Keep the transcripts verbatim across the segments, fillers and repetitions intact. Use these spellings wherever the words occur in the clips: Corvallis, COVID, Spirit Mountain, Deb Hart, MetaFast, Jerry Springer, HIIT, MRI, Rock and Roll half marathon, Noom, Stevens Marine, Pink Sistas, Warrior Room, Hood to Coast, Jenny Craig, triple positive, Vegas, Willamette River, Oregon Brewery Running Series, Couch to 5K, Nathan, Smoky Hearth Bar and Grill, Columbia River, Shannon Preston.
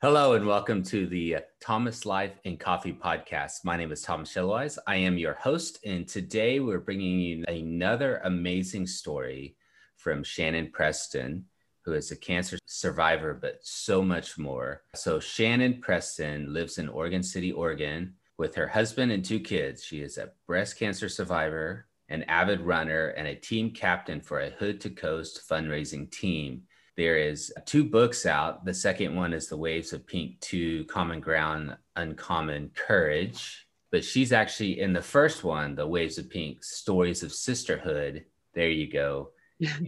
Hello and welcome to the Thomas Life and Coffee Podcast. My name is Thomas Schillweiss. I am your host, and today we're bringing you another amazing story from Shannon Preston, who is a cancer survivor, but so much more. So Shannon Preston lives in Oregon City, Oregon, with her husband and two kids. She is a breast cancer survivor, an avid runner, and a team captain for a Hood to Coast fundraising team. There is two books out. The second one is The Waves of Pink, Too Common Ground, Uncommon Courage. But she's actually in the first one, The Waves of Pink, Stories of Sisterhood. There you go.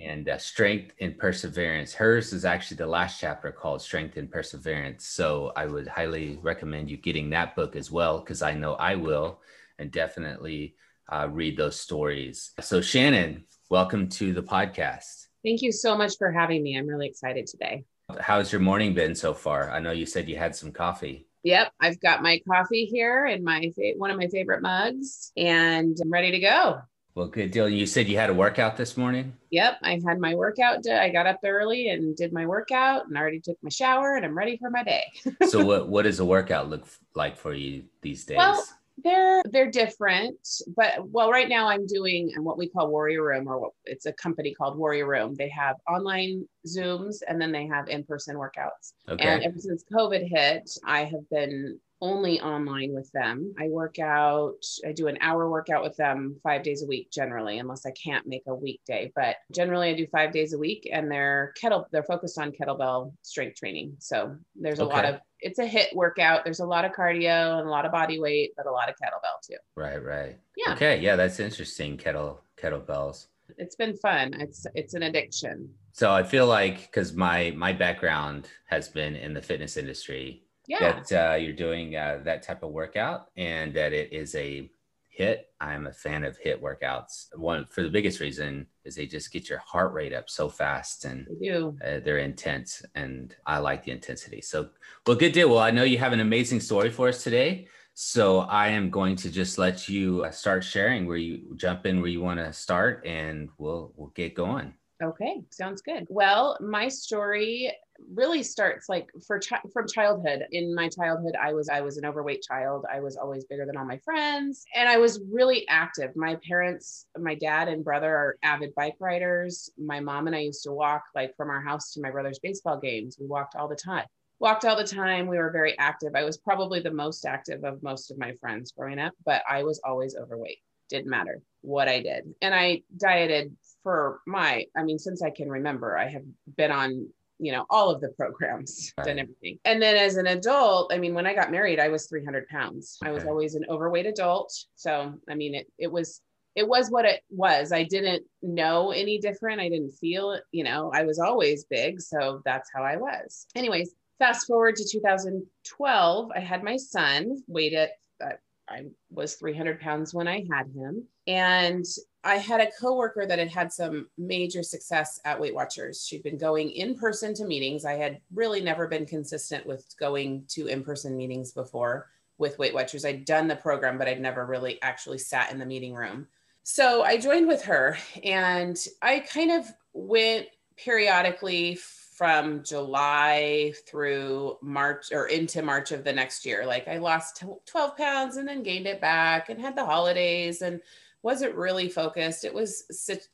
and uh, Strength and Perseverance. Hers is actually the last chapter called Strength and Perseverance. So I would highly recommend you getting that book as well, because I know I will, and definitely uh, read those stories. So Shannon, welcome to the podcast. Thank you so much for having me. I'm really excited today. How's your morning been so far? I know you said you had some coffee. Yep. I've got my coffee here in my fa- one of my favorite mugs, and I'm ready to go. Well, good deal. You said you had a workout this morning? Yep. I had my workout. I got up early and did my workout, and I already took my shower, and I'm ready for my day. So what, what does a workout look like for you these days? Well, They're they're different, but well, right now I'm doing what we call Warrior Room, or what, it's a company called Warrior Room. They have online Zooms, and then they have in-person workouts. Okay. And ever since COVID hit, I have been only online with them. I work out, I do an hour workout with them five days a week generally, unless I can't make a weekday, but generally I do five days a week, and they're kettle, they're focused on kettlebell strength training. So there's a okay. lot of, it's a HIIT workout. There's a lot of cardio and a lot of body weight, but a lot of kettlebell too. Right, right. Yeah. Okay. Yeah. That's interesting. Kettle, kettlebells. It's been fun. It's, it's an addiction. So I feel like, cause my, my background has been in the fitness industry. Yeah. That uh, you're doing uh, that type of workout, and that it is a HIIT. I'm a fan of HIIT workouts. One, for the biggest reason is they just get your heart rate up so fast, and they uh, they're intense, and I like the intensity. So, well, good deal. Well, I know you have an amazing story for us today. So I am going to just let you uh, start sharing where you jump in, where you want to start, and we'll, we'll get going. Okay. Sounds good. Well, my story really starts like for chi- from childhood. In my childhood, I was I was an overweight child. I was always bigger than all my friends, and I was really active. My parents, my dad and brother, are avid bike riders. My mom and I used to walk like from our house to my brother's baseball games. We walked all the time. Walked all the time. We were very active. I was probably the most active of most of my friends growing up, but I was always overweight. Didn't matter what I did, and I dieted for my. I mean, since I can remember, I have been on, you know, all of the programs, right, and everything. And then as an adult, I mean, when I got married, I was three hundred pounds. Okay. I was always an overweight adult. So, I mean, it, it was, it was what it was. I didn't know any different. I didn't feel, you know, I was always big. So that's how I was. Anyways, fast forward to two thousand twelve, I had my son. Weighed at, uh, I was three hundred pounds when I had him. And I had a coworker that had had some major success at Weight Watchers. She'd been going in person to meetings. I had really never been consistent with going to in-person meetings before with Weight Watchers. I'd done the program, but I'd never really actually sat in the meeting room. So I joined with her, and I kind of went periodically from July through March, or into March of the next year. Like I lost twelve pounds and then gained it back, and had the holidays, and wasn't really focused. It was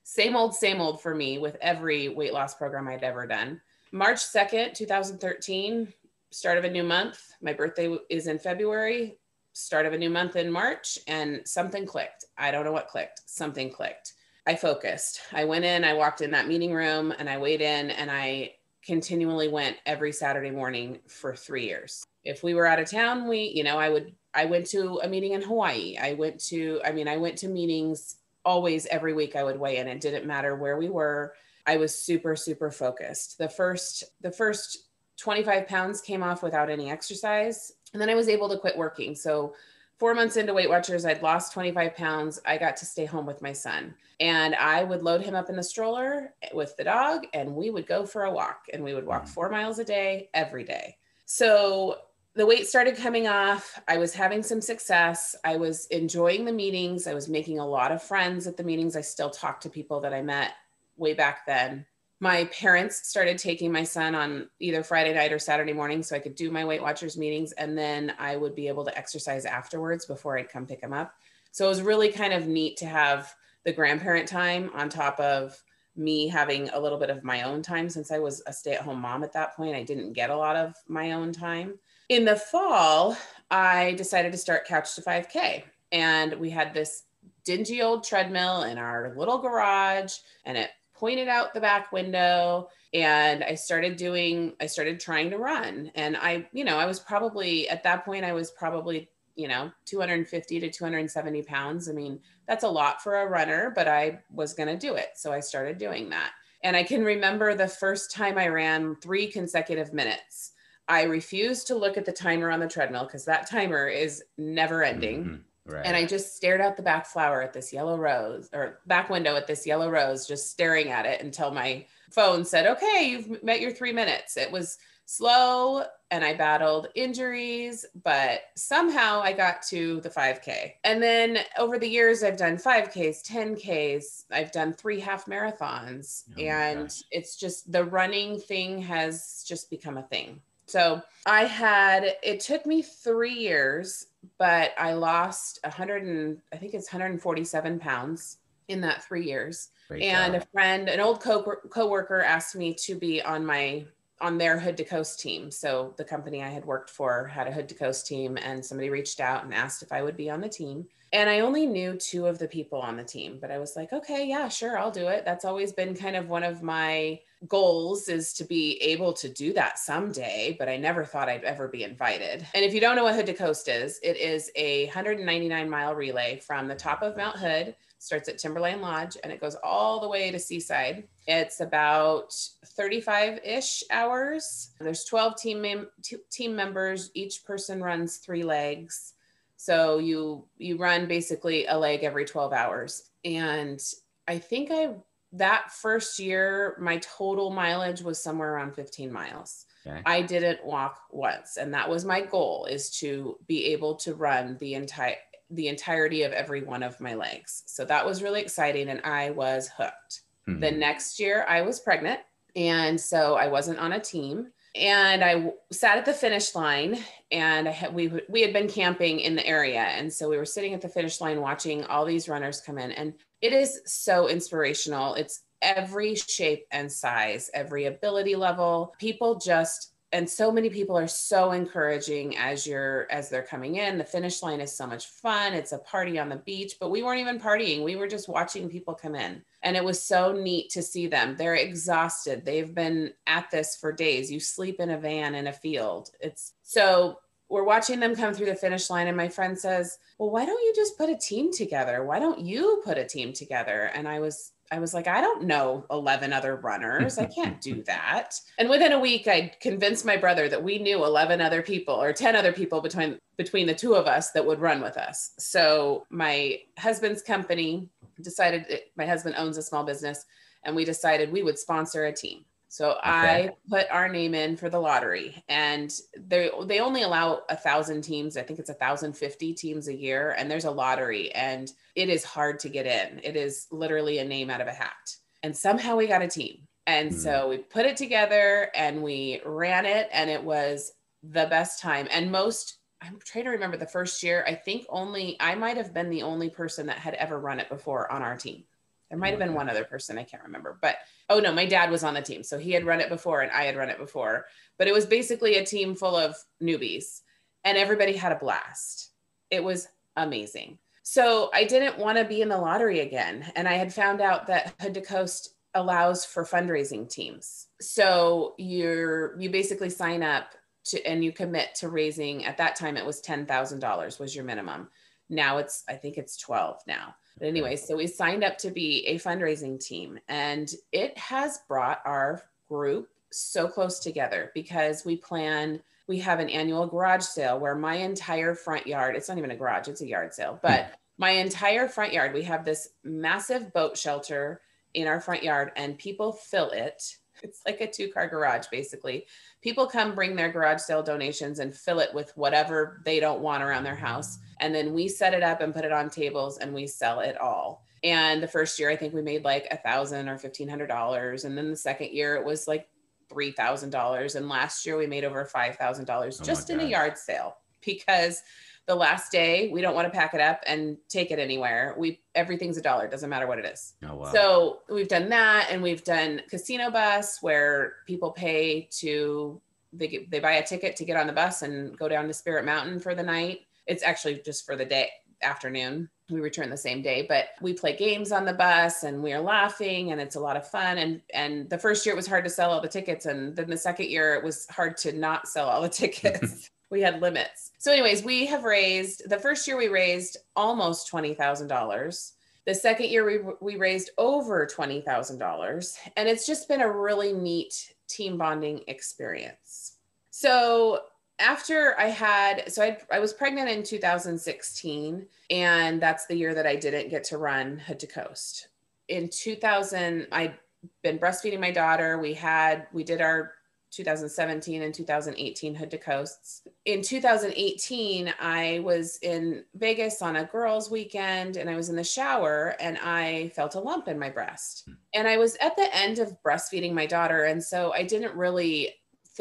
same old, same old for me with every weight loss program I'd ever done. March second, twenty thirteen, start of a new month. My birthday is in February, start of a new month in March, and something clicked. I don't know what clicked. Something clicked. I focused. I went in, I walked in that meeting room, and I weighed in, and I continually went every Saturday morning for three years. If we were out of town, we, you know, I would, I went to a meeting in Hawaii. I went to, I mean, I went to meetings always every week. I would weigh in. It didn't matter where we were. I was super, super focused. The first, the first twenty-five pounds came off without any exercise. And then I was able to quit working. So four months into Weight Watchers, I'd lost twenty-five pounds. I got to stay home with my son, and I would load him up in the stroller with the dog, and we would go for a walk, and we would walk four miles a day every day. So the weight started coming off. I was having some success. I was enjoying the meetings. I was making a lot of friends at the meetings. I still talk to people that I met way back then. my parents started taking my son on either Friday night or Saturday morning so I could do my Weight Watchers meetings, and then I would be able to exercise afterwards before I'd come pick him up. So it was really kind of neat to have the grandparent time on top of me having a little bit of my own time. Since I was a stay-at-home mom at that point, I didn't get a lot of my own time. In the fall, I decided to start Couch to five K, and we had this dingy old treadmill in our little garage, and it pointed out the back window, and I started doing, I started trying to run. And I, you know, I was probably at that point, I was probably, you know, two hundred fifty to two hundred seventy pounds. I mean, that's a lot for a runner, but I was going to do it. So I started doing that. And I can remember the first time I ran three consecutive minutes. I refused to look at the timer on the treadmill because that timer is never ending. Mm-hmm. Right. And I just stared out the back flower at this yellow rose, or back window at this yellow rose, just staring at it until my phone said, okay, you've met your three minutes. It was slow and I battled injuries, but somehow I got to the five K. And then over the years, I've done five Ks, ten Ks. I've done three half marathons. Oh, and it's just the running thing has just become a thing. So I had, it took me three years, but I lost one hundred and I think it's one hundred forty-seven pounds in that three years. Great and job. A friend, an old co- co-worker asked me to be on my, on their Hood to Coast team. So the company I had worked for had a Hood to Coast team, and somebody reached out and asked if I would be on the team. And I only knew two of the people on the team, but I was like, okay, yeah, sure, I'll do it. That's always been kind of one of my goals, is to be able to do that someday, but I never thought I'd ever be invited. And if you don't know what Hood to Coast is, it is a one hundred ninety-nine mile relay from the top of Mount Hood, starts at Timberline Lodge, and it goes all the way to Seaside. It's about thirty-five-ish hours. There's twelve team mem- t- team members. Each person runs three legs. So you you run basically a leg every twelve hours. And I think I that first year, my total mileage was somewhere around fifteen miles. Okay. I didn't walk once. And that was my goal, is to be able to run the entire the entirety of every one of my legs. So that was really exciting. And I was hooked. Mm-hmm. The next year I was pregnant. And so I wasn't on a team. And I w- sat at the finish line, and I had, we w- we had been camping in the area. And so we were sitting at the finish line watching all these runners come in, and it is so inspirational. It's every shape and size, every ability level. People just, and so many people are so encouraging as you're, as they're coming in. The finish line is so much fun. It's a party on the beach, but we weren't even partying. We were just watching people come in. And it was so neat to see them. They're exhausted. They've been at this for days. You sleep in a van in a field. It's so we're watching them come through the finish line. And my friend says, well, why don't you just put a team together? Why don't you put a team together? And I was I was like, I don't know eleven other runners. I can't do that. And within a week, I convinced my brother that we knew eleven other people, or ten other people between between the two of us that would run with us. So my husband's company decided, it, my husband owns a small business, and we decided we would sponsor a team. So okay. I put our name in for the lottery, and they they only allow a thousand teams. I think it's a thousand fifty teams a year, and there's a lottery, and it is hard to get in. It is literally a name out of a hat. And somehow we got a team. And mm. so we put it together and we ran it, and it was the best time. And most, I'm trying to remember the first year, I think only, I might've been the only person that had ever run it before on our team. There might've been one other person, I can't remember, but oh no, my dad was on the team. So he had run it before and I had run it before, but it was basically a team full of newbies, and everybody had a blast. It was amazing. So I didn't want to be in the lottery again. And I had found out that Hood to Coast allows for fundraising teams. So you're, you basically sign up to, and you commit to raising, at that time it was ten thousand dollars was your minimum. Now it's, I think it's twelve now. But anyway, so we signed up to be a fundraising team, and it has brought our group so close together because we plan, we have an annual garage sale where my entire front yard, it's not even a garage, it's a yard sale, but my entire front yard, we have this massive boat shelter in our front yard, and people fill it. It's like a two-car garage, basically. People come bring their garage sale donations and fill it with whatever they don't want around their house. And then we set it up and put it on tables, and we sell it all. And the first year, I think we made like a thousand or fifteen hundred dollars. And then the second year, it was like three thousand dollars. And last year, we made over five thousand dollars just in a yard sale, because the last day we don't want to pack it up and take it anywhere. We everything's a dollar. Doesn't matter what it is. Oh, wow. So we've done that, and we've done casino bus where people pay to they get, they buy a ticket to get on the bus and go down to Spirit Mountain for the night. It's actually just for the day afternoon. We return the same day, but we play games on the bus and we are laughing and it's a lot of fun. And, and the first year it was hard to sell all the tickets. And then the second year it was hard to not sell all the tickets. We had limits. So anyways, we have raised, the first year we raised almost twenty thousand dollars. The second year we, we raised over twenty thousand dollars, and it's just been a really neat team bonding experience. So After I had, so I, I was pregnant in two thousand sixteen, and that's the year that I didn't get to run Hood to Coast. In two thousand, I'd been breastfeeding my daughter. We had, we did our two thousand seventeen and two thousand eighteen Hood to Coasts. In two thousand eighteen, I was in Vegas on a girls' weekend, and I was in the shower and I felt a lump in my breast. And I was at the end of breastfeeding my daughter, and so I didn't really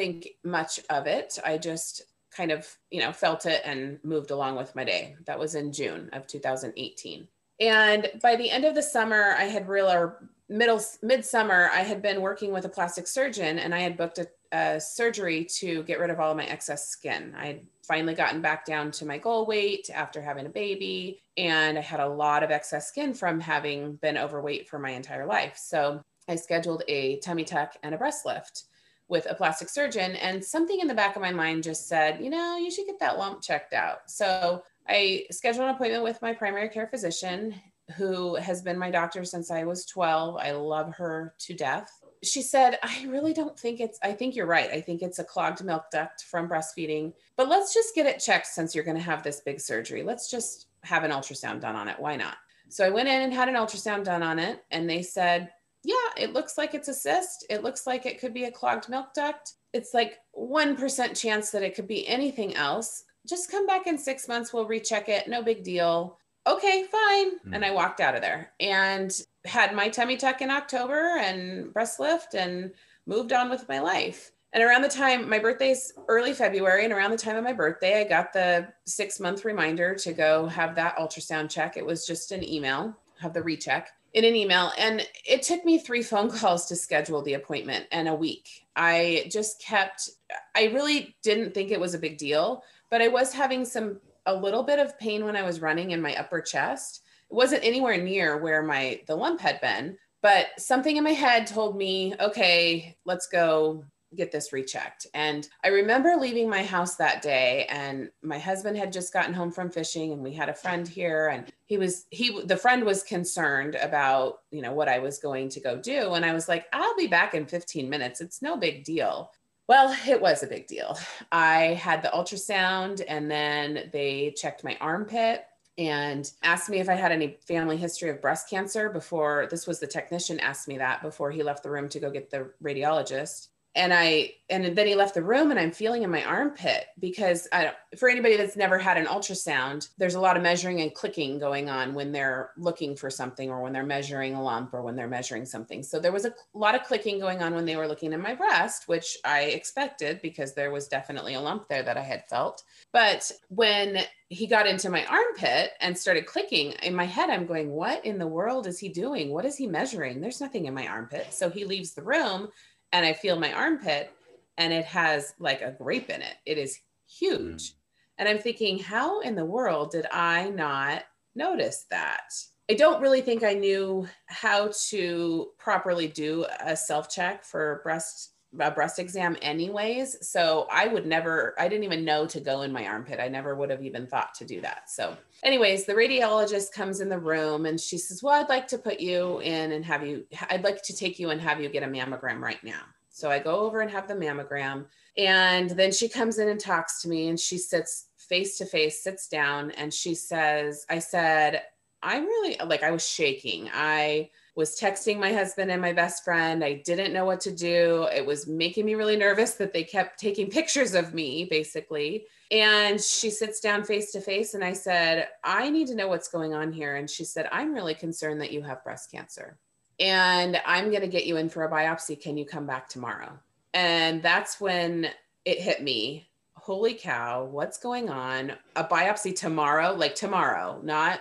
think much of it. I just kind of, you know, felt it and moved along with my day. That was in June of two thousand eighteen. And by the end of the summer, I had real or middle midsummer, I had been working with a plastic surgeon, and I had booked a, a surgery to get rid of all of my excess skin. I had finally gotten back down to my goal weight after having a baby, and I had a lot of excess skin from having been overweight for my entire life. So I scheduled a tummy tuck and a breast lift with a plastic surgeon, and something in the back of my mind just said, you know, you should get that lump checked out. So I scheduled an appointment with my primary care physician, who has been my doctor since I was twelve. I love her to death. She said, I really don't think it's, I think you're right. I think it's a clogged milk duct from breastfeeding, but let's just get it checked since you're going to have this big surgery. Let's just have an ultrasound done on it. Why not? So I went in and had an ultrasound done on it, and they said, yeah, it looks like it's a cyst. It looks like it could be a clogged milk duct. It's like one percent chance that it could be anything else. Just come back in six months. We'll recheck it. No big deal. Okay, fine. Mm. And I walked out of there and had my tummy tuck in October and breast lift and moved on with my life. And around the time, my birthday's early February, and around the time of my birthday, I got the six month reminder to go have that ultrasound check. It was just an email, have the recheck. In an email. And it took me three phone calls to schedule the appointment and a week. I just kept, I really didn't think it was a big deal, but I was having some, a little bit of pain when I was running in my upper chest. It wasn't anywhere near where my, the lump had been, but something in my head told me, okay, let's go get this rechecked. And I remember leaving my house that day, and my husband had just gotten home from fishing, and we had a friend here, and he was, he, the friend was concerned about, you know, what I was going to go do. And I was like, I'll be back in fifteen minutes. It's no big deal. Well, it was a big deal. I had the ultrasound, and then they checked my armpit and asked me if I had any family history of breast cancer before. This was the technician asked me that before he left the room to go get the radiologist. And I, and then he left the room, and I'm feeling in my armpit, because I don't, for anybody that's never had an ultrasound, there's a lot of measuring and clicking going on when they're looking for something, or when they're measuring a lump, or when they're measuring something. So there was a lot of clicking going on when they were looking in my breast, which I expected, because there was definitely a lump there that I had felt. But when he got into my armpit and started clicking, in my head, I'm going, what in the world is he doing? What is he measuring? There's nothing in my armpit. So he leaves the room, and I feel my armpit, and it has like a grape in it. It is huge. Mm. And I'm thinking, how in the world did I not notice that? I don't really think I knew how to properly do a self-check for breast, a breast exam anyways. So I would never, I didn't even know to go in my armpit. I never would have even thought to do that. So anyways, the radiologist comes in the room, and she says, well, I'd like to put you in and have you, I'd like to take you and have you get a mammogram right now. So I go over and have the mammogram, and then she comes in and talks to me, and she sits face to face, sits down, and she says, I said, I'm really like, I was shaking. I was texting my husband and my best friend. I didn't know what to do. It was making me really nervous that they kept taking pictures of me, basically. And she sits down face to face and I said, I need to know what's going on here. And she said, I'm really concerned that you have breast cancer and I'm going to get you in for a biopsy. Can you come back tomorrow? And that's when it hit me. Holy cow, what's going on? A biopsy tomorrow, like tomorrow, not...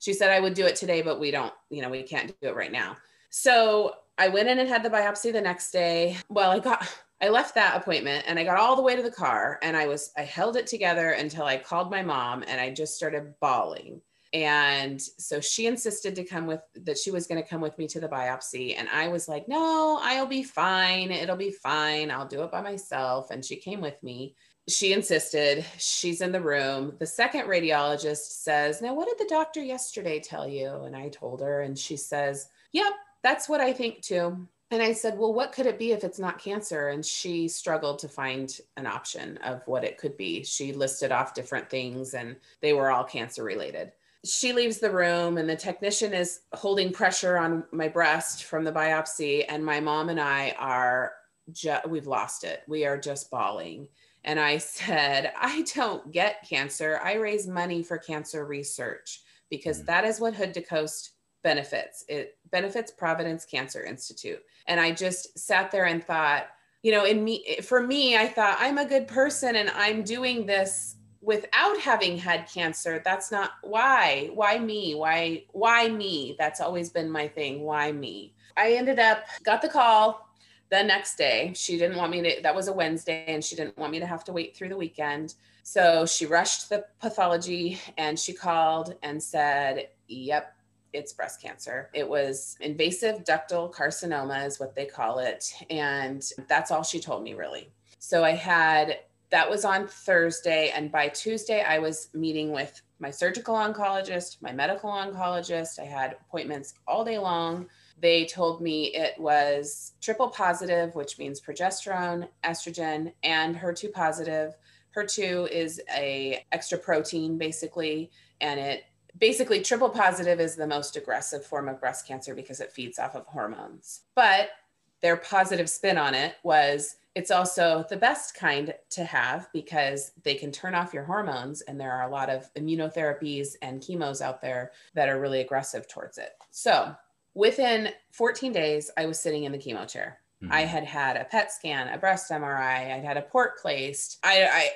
She said, I would do it today, but we don't, you know, we can't do it right now. So I went in and had the biopsy the next day. Well, I got, I left that appointment and I got all the way to the car and I was, I held it together until I called my mom and I just started bawling. And so she insisted to come with, that she was going to come with me to the biopsy. And I was like, no, I'll be fine. It'll be fine. I'll do it by myself. And she came with me. She insisted. She's in the room. The second radiologist says, now, what did the doctor yesterday tell you? And I told her, and she says, yep, that's what I think too. And I said, well, what could it be if it's not cancer? And she struggled to find an option of what it could be. She listed off different things and they were all cancer related. She leaves the room and the technician is holding pressure on my breast from the biopsy. And my mom and I are, ju- we've lost it. We are just bawling. And I said, I don't get cancer. I raise money for cancer research because mm-hmm. that is what Hood to Coast benefits. It benefits Providence Cancer Institute. And I just sat there and thought, you know, in me, for me, I thought I'm a good person and I'm doing this without having had cancer. That's not why, why me, why, why me? That's always been my thing. Why me? I ended up, got the call. The next day, she didn't want me to, that was a Wednesday, and she didn't want me to have to wait through the weekend. So she rushed the pathology and she called and said, yep, it's breast cancer. It was invasive ductal carcinoma is what they call it. And that's all she told me really. So I had, that was on Thursday. And by Tuesday, I was meeting with my surgical oncologist, my medical oncologist. I had appointments all day long. They told me it was triple positive, which means progesterone, estrogen, and H E R two positive. H E R two is a extra protein basically, and it basically triple positive is the most aggressive form of breast cancer because it feeds off of hormones. But their positive spin on it was it's also the best kind to have because they can turn off your hormones, and there are a lot of immunotherapies and chemos out there that are really aggressive towards it. So within fourteen days, I was sitting in the chemo chair. Mm-hmm. I had had a P E T scan, a breast M R I. I'd had a port placed. I,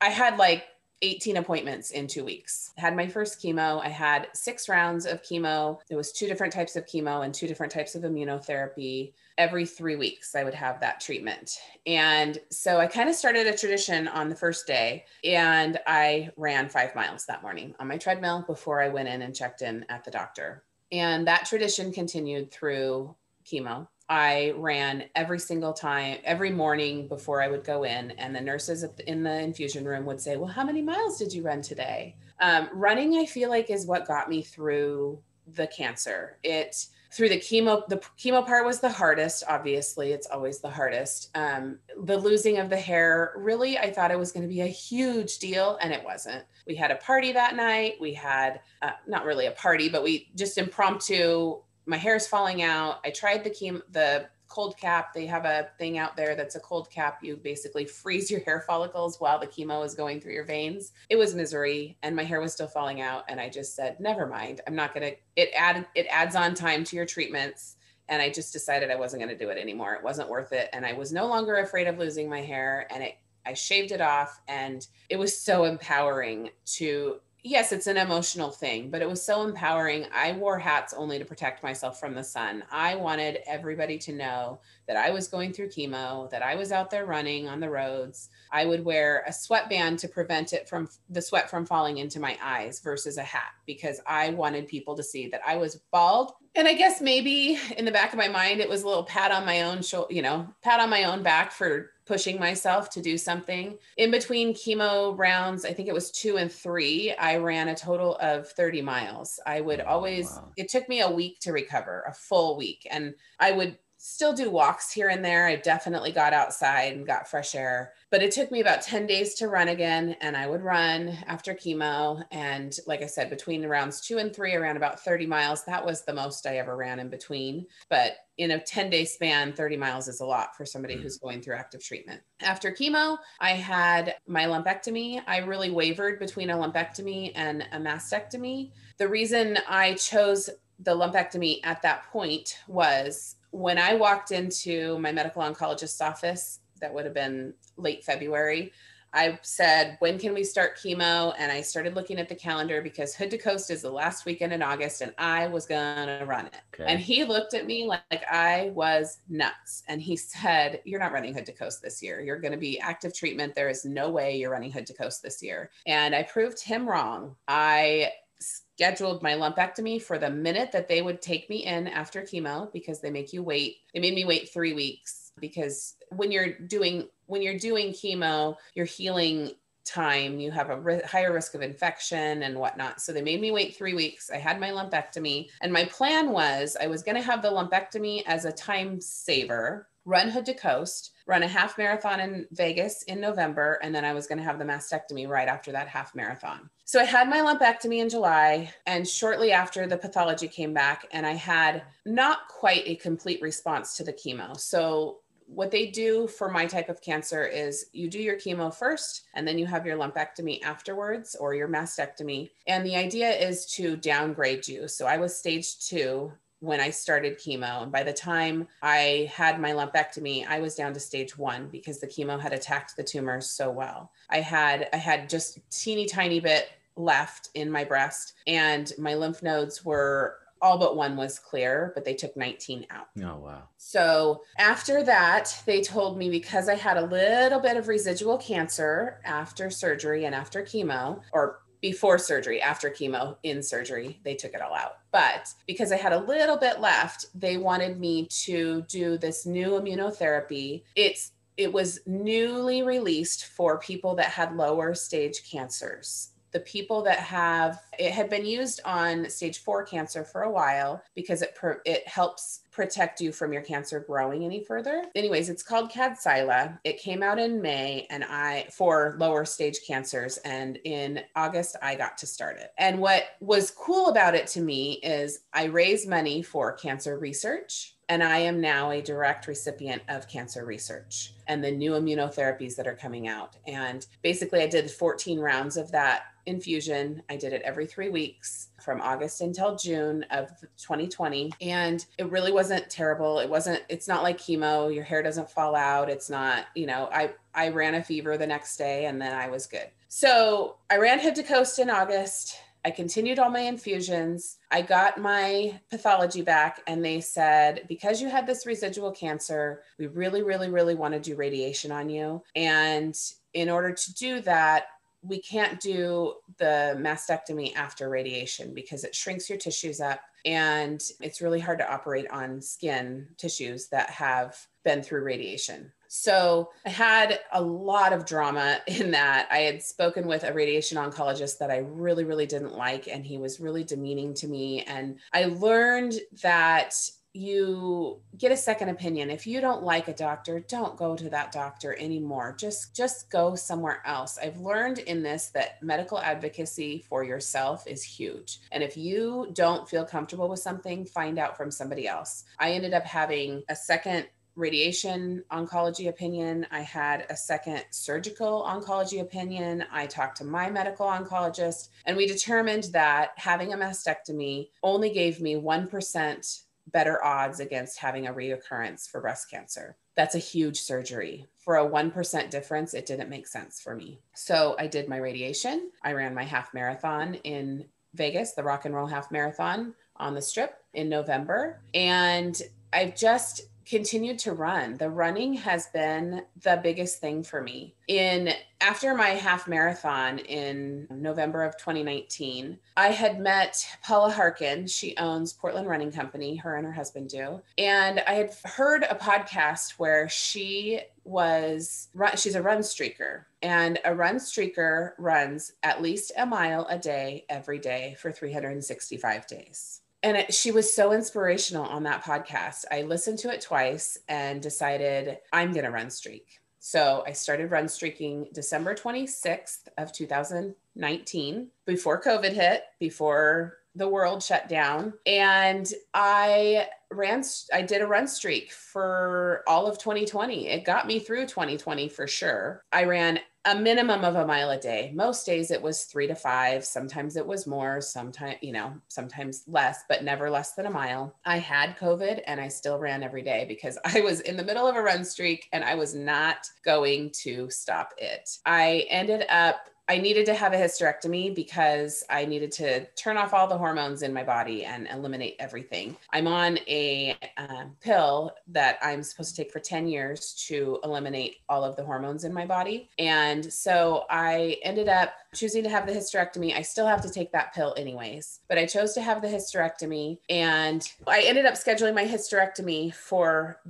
I, I had like eighteen appointments in two weeks. I had my first chemo. I had six rounds of chemo. There was two different types of chemo and two different types of immunotherapy. Every three weeks, I would have that treatment. And so I kind of started a tradition on the first day, and I ran five miles that morning on my treadmill before I went in and checked in at the doctor. And that tradition continued through chemo. I ran every single time, every morning before I would go in, and the nurses in the infusion room would say, well, how many miles did you run today? Um, running, I feel like, is what got me through the cancer. It, through the chemo, the chemo part was the hardest, obviously, it's always the hardest. Um, the losing of the hair, really, I thought it was gonna be a huge deal, and it wasn't. We had a party that night. We had, uh, not really a party, but we just impromptu, my hair's falling out. I tried the chemo, the cold cap. They have a thing out there that's a cold cap. You basically freeze your hair follicles while the chemo is going through your veins. It was misery, and my hair was still falling out. And I just said, never mind. I'm not going to, it add, it adds on time to your treatments. And I just decided I wasn't going to do it anymore. It wasn't worth it. And I was no longer afraid of losing my hair, and it, I shaved it off, and it was so empowering to, yes, it's an emotional thing, but it was so empowering. I wore hats only to protect myself from the sun. I wanted everybody to know that I was going through chemo, that I was out there running on the roads. I would wear a sweatband to prevent it from the sweat from falling into my eyes versus a hat, because I wanted people to see that I was bald. And I guess maybe in the back of my mind, it was a little pat on my own shoulder, you know, pat on my own back for pushing myself to do something. In between chemo rounds, I think it was two and three, I ran a total of thirty miles. I would always, oh, wow. It took me a week to recover, a full week. And I would still do walks here and there. I definitely got outside and got fresh air, but it took me about ten days to run again. And I would run after chemo. And like I said, between rounds two and three, I ran about thirty miles. That was the most I ever ran in between. But in a ten day span, thirty miles is a lot for somebody who's going through active treatment. After chemo, I had my lumpectomy. I really wavered between a lumpectomy and a mastectomy. The reason I chose the lumpectomy at that point was when I walked into my medical oncologist's office, that would have been late February, I said, when can we start chemo? And I started looking at the calendar because Hood to Coast is the last weekend in August and I was gonna run it. Okay. And he looked at me like, like I was nuts. And he said, you're not running Hood to Coast this year. You're gonna be active treatment. There is no way you're running Hood to Coast this year. And I proved him wrong. I scheduled my lumpectomy for the minute that they would take me in after chemo, because they make you wait. They made me wait three weeks because when you're doing, when you're doing chemo, you're healing time, you have a re- higher risk of infection and whatnot. So they made me wait three weeks. I had my lumpectomy and my plan was I was going to have the lumpectomy as a time saver, run Hood to Coast, run a half marathon in Vegas in November. And then I was going to have the mastectomy right after that half marathon. So I had my lumpectomy in July and shortly after the pathology came back and I had not quite a complete response to the chemo. So what they do for my type of cancer is you do your chemo first, and then you have your lumpectomy afterwards or your mastectomy. And the idea is to downgrade you. So I was stage two when I started chemo. And by the time I had my lumpectomy, I was down to stage one because the chemo had attacked the tumors so well. I had, I had just teeny tiny bit left in my breast and my lymph nodes were all but one was clear, but they took nineteen out. Oh, wow. So after that, they told me because I had a little bit of residual cancer after surgery and after chemo, or before surgery, after chemo, in surgery, they took it all out. But because I had a little bit left, they wanted me to do this new immunotherapy. It's It was newly released for people that had lower stage cancers. The people that have, it had been used on stage four cancer for a while because it it helps protect you from your cancer growing any further. Anyways, it's called Kadcyla. It came out in May and I, for lower stage cancers. And in August, I got to start it. And what was cool about it to me is I raise money for cancer research. And I am now a direct recipient of cancer research and the new immunotherapies that are coming out. And basically I did fourteen rounds of that infusion. I did it every three weeks from August until June of twenty twenty. And it really wasn't terrible. It wasn't, it's not like chemo, your hair doesn't fall out. It's not, you know, I, I ran a fever the next day and then I was good. So I ran Hood to Coast in August. I continued all my infusions. I got my pathology back and they said, because you had this residual cancer, we really, really, really want to do radiation on you. And in order to do that, we can't do the mastectomy after radiation because it shrinks your tissues up and it's really hard to operate on skin tissues that have been through radiation. So I had a lot of drama in that. I had spoken with a radiation oncologist that I really, really didn't like, and he was really demeaning to me. And I learned that you get a second opinion. If you don't like a doctor, don't go to that doctor anymore. Just, just go somewhere else. I've learned in this that medical advocacy for yourself is huge. And if you don't feel comfortable with something, find out from somebody else. I ended up having a second radiation oncology opinion. I had a second surgical oncology opinion. I talked to my medical oncologist and we determined that having a mastectomy only gave me one percent better odds against having a reoccurrence for breast cancer. That's a huge surgery. For a one percent difference, it didn't make sense for me. So I did my radiation. I ran my half marathon in Vegas, the Rock and Roll half marathon on the strip in November. And I've just continued to run. The running has been the biggest thing for me. In after my half marathon in November of twenty nineteen, I had met Paula Harkin. She owns Portland Running Company, her and her husband do. And I had heard a podcast where she was, she's a run streaker, and a run streaker runs at least a mile a day, every day for three hundred sixty-five days. And it, she was so inspirational on that podcast. I listened to it twice and decided I'm going to run streak. So I started run streaking December twenty-sixth of two thousand nineteen, before COVID hit, before the world shut down. And I ran, I did a run streak for all of twenty twenty. It got me through twenty twenty for sure. I ran a minimum of a mile a day. Most days it was three to five. Sometimes it was more, sometimes, you know, sometimes less, but never less than a mile. I had COVID and I still ran every day because I was in the middle of a run streak and I was not going to stop it. I ended up, I needed to have a hysterectomy because I needed to turn off all the hormones in my body and eliminate everything. I'm on a uh, pill that I'm supposed to take for ten years to eliminate all of the hormones in my body. And so I ended up choosing to have the hysterectomy. I still have to take that pill anyways, but I chose to have the hysterectomy, and I ended up scheduling my hysterectomy for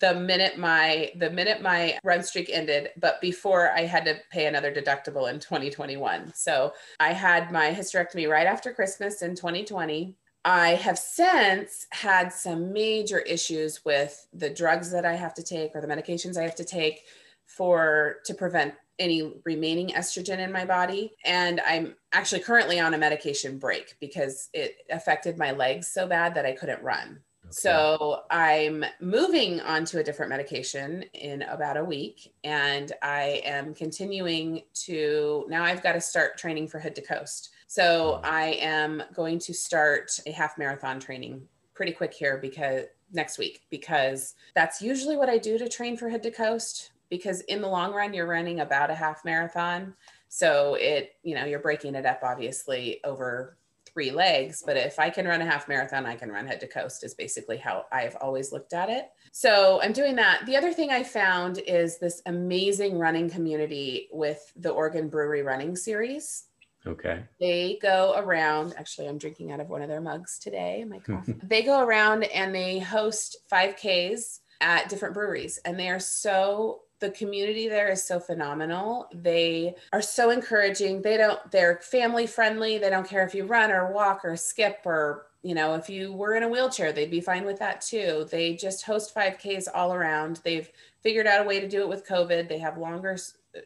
the minute my, the minute my run streak ended, but before I had to pay another deductible in twenty twenty-one. So I had my hysterectomy right after Christmas in twenty twenty. I have since had some major issues with the drugs that I have to take or the medications I have to take for, to prevent any remaining estrogen in my body. And I'm actually currently on a medication break because it affected my legs so bad that I couldn't run. Okay. So I'm moving on to a different medication in about a week, and I am continuing to, now I've got to start training for Hood to Coast. So I am going to start a half marathon training pretty quick here because next week, because that's usually what I do to train for Hood to Coast, because in the long run, you're running about a half marathon. So it, you know, you're breaking it up obviously over three legs, but if I can run a half marathon, I can run Head to Coast is basically how I've always looked at it. So I'm doing that. The other thing I found is this amazing running community with the Oregon Brewery Running Series. Okay. They go around, actually, I'm drinking out of one of their mugs today, my coffee. They go around and they host five Ks at different breweries, and they are so the community there is so phenomenal. They are so encouraging. They don't, they're family friendly. They don't care if you run or walk or skip or, you know, if you were in a wheelchair, they'd be fine with that too. They just host five Ks all around. They've figured out a way to do it with COVID. They have longer,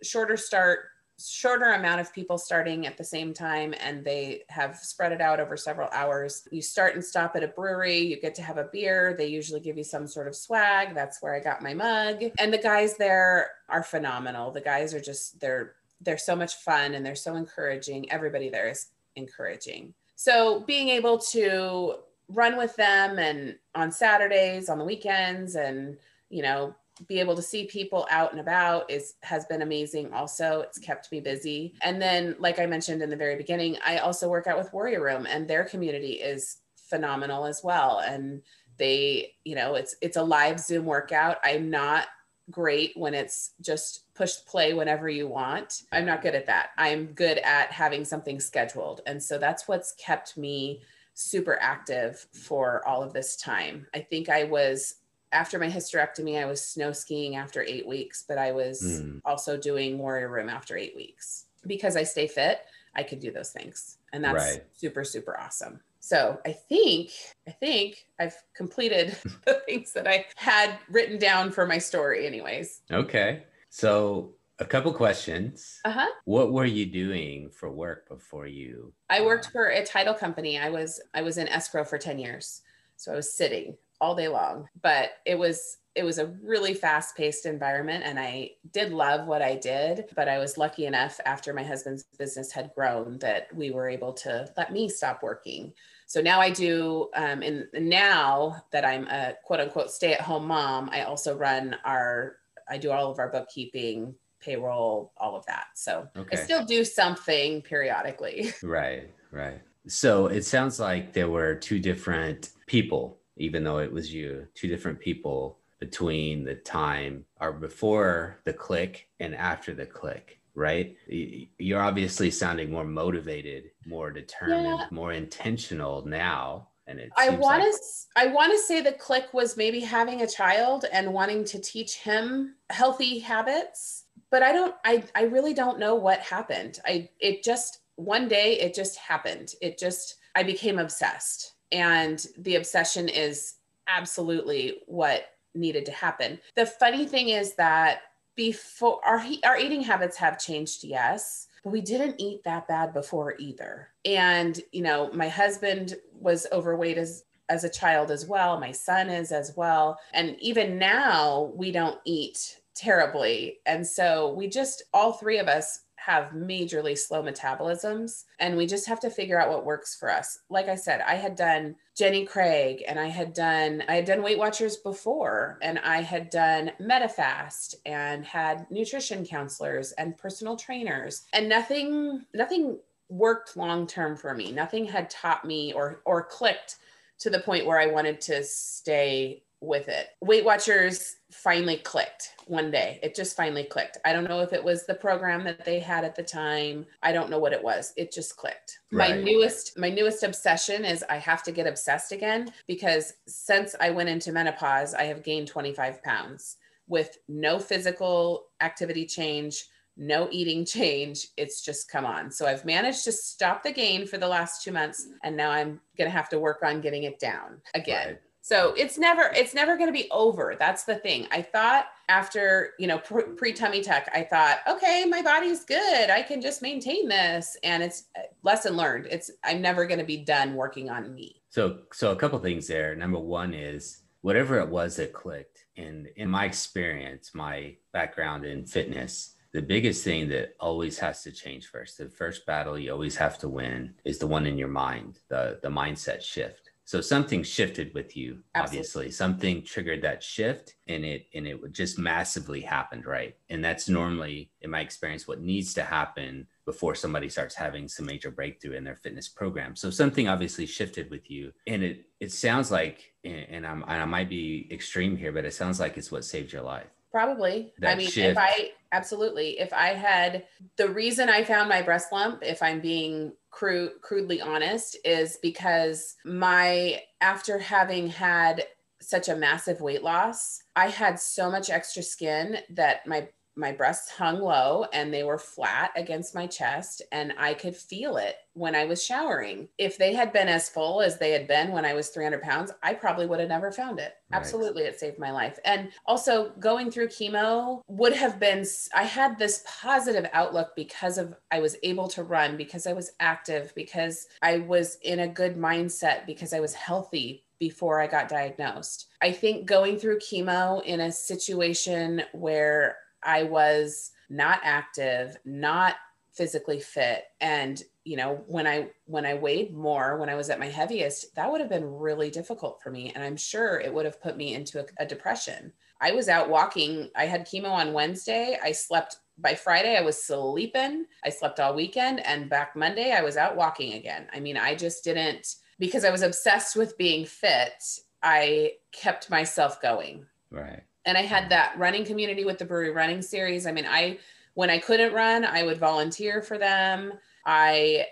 shorter start, shorter amount of people starting at the same time, and they have spread it out over several hours. You start and stop at a brewery, you get to have a beer, they usually give you some sort of swag. That's where I got my mug. And the guys there are phenomenal. The guys are just, they're they're so much fun, and they're so encouraging. Everybody there is encouraging. So being able to run with them and on Saturdays, on the weekends, and you know, be able to see people out and about is, has been amazing. Also, it's kept me busy. And then, like I mentioned in the very beginning, I also work out with Warrior Room, and their community is phenomenal as well. And they, you know, it's, it's a live Zoom workout. I'm not great when it's just push play whenever you want. I'm not good at that. I'm good at having something scheduled. And so that's what's kept me super active for all of this time. I think I was, after my hysterectomy, I was snow skiing after eight weeks, but I was mm. also doing Warrior Room after eight weeks. Because I stay fit, I can do those things. And that's right. super, super awesome. So I think, I think I've completed the things that I had written down for my story anyways. Okay. So a couple questions. Uh-huh. What were you doing for work before you? I worked for a title company. I was, I was in escrow for ten years. So I was sitting all day long, but it was, it was a really fast paced environment. And I did love what I did, but I was lucky enough after my husband's business had grown that we were able to let me stop working. So now I do, um, and now that I'm a quote unquote stay at home mom, I also run our, I do all of our bookkeeping, payroll, all of that. So okay. I still do something periodically. Right, right. So it sounds like there were two different people, even though it was you, two different people between the time or before the click and after the click, right? You're obviously sounding more motivated, more determined, yeah. more intentional now. And it I want like- to I want to say the click was maybe having a child and wanting to teach him healthy habits, but I don't, I, I really don't know what happened. I, it just, one day it just happened. It just, I became obsessed. And the obsession is absolutely what needed to happen. The funny thing is that before our, our eating habits have changed, yes, but we didn't eat that bad before either. And, you know, my husband was overweight as, as a child as well. My son is as well. And even now we don't eat terribly. And so we just, all three of us have majorly slow metabolisms, and we just have to figure out what works for us. Like I said, I had done Jenny Craig, and I had done, I had done Weight Watchers before, and I had done MetaFast and had nutrition counselors and personal trainers, and nothing, nothing worked long-term for me. Nothing had taught me or, or clicked to the point where I wanted to stay with it. Weight Watchers finally clicked one day. It just finally clicked. I don't know if it was the program that they had at the time. I don't know what it was. It just clicked. Right. My newest, my newest obsession is I have to get obsessed again, because since I went into menopause, I have gained twenty-five pounds with no physical activity change, no eating change. It's just come on. So I've managed to stop the gain for the last two months. And now I'm going to have to work on getting it down again. Right. So it's never, it's never going to be over. That's the thing. I thought after, you know, pre tummy tuck, I thought, okay, my body's good. I can just maintain this. And it's lesson learned. It's, I'm never going to be done working on me. So, so a couple things there. Number one is whatever it was that clicked. And in my experience, my background in fitness, the biggest thing that always has to change first, the first battle you always have to win is the one in your mind, the, the mindset shift. So something shifted with you, obviously. Absolutely. Something triggered that shift, and it and it just massively happened, right? And that's normally, in my experience, what needs to happen before somebody starts having some major breakthrough in their fitness program. So something obviously shifted with you, and it it sounds like, and I'm and I might be extreme here, but it sounds like it's what saved your life. Probably. That I mean, shift. if I absolutely, if I had the reason I found my breast lump, if I'm being crude, crudely honest, is because my, after having had such a massive weight loss, I had so much extra skin that my, my breasts hung low and they were flat against my chest, and I could feel it when I was showering. If they had been as full as they had been when I was three hundred pounds, I probably would have never found it. Right. Absolutely. It saved my life. And also going through chemo would have been, I had this positive outlook because of, I was able to run, because I was active, because I was in a good mindset, because I was healthy before I got diagnosed. I think going through chemo in a situation where I was not active, not physically fit. And, you know, when I, when I weighed more, when I was at my heaviest, that would have been really difficult for me. And I'm sure it would have put me into a, a depression. I was out walking. I had chemo on Wednesday. I slept by Friday. I was sleeping. I slept all weekend, and back Monday I was out walking again. I mean, I just didn't, because I was obsessed with being fit. I kept myself going. Right. And I had that running community with the Brewery Running Series. I mean, I, when I couldn't run, I would volunteer for them. I,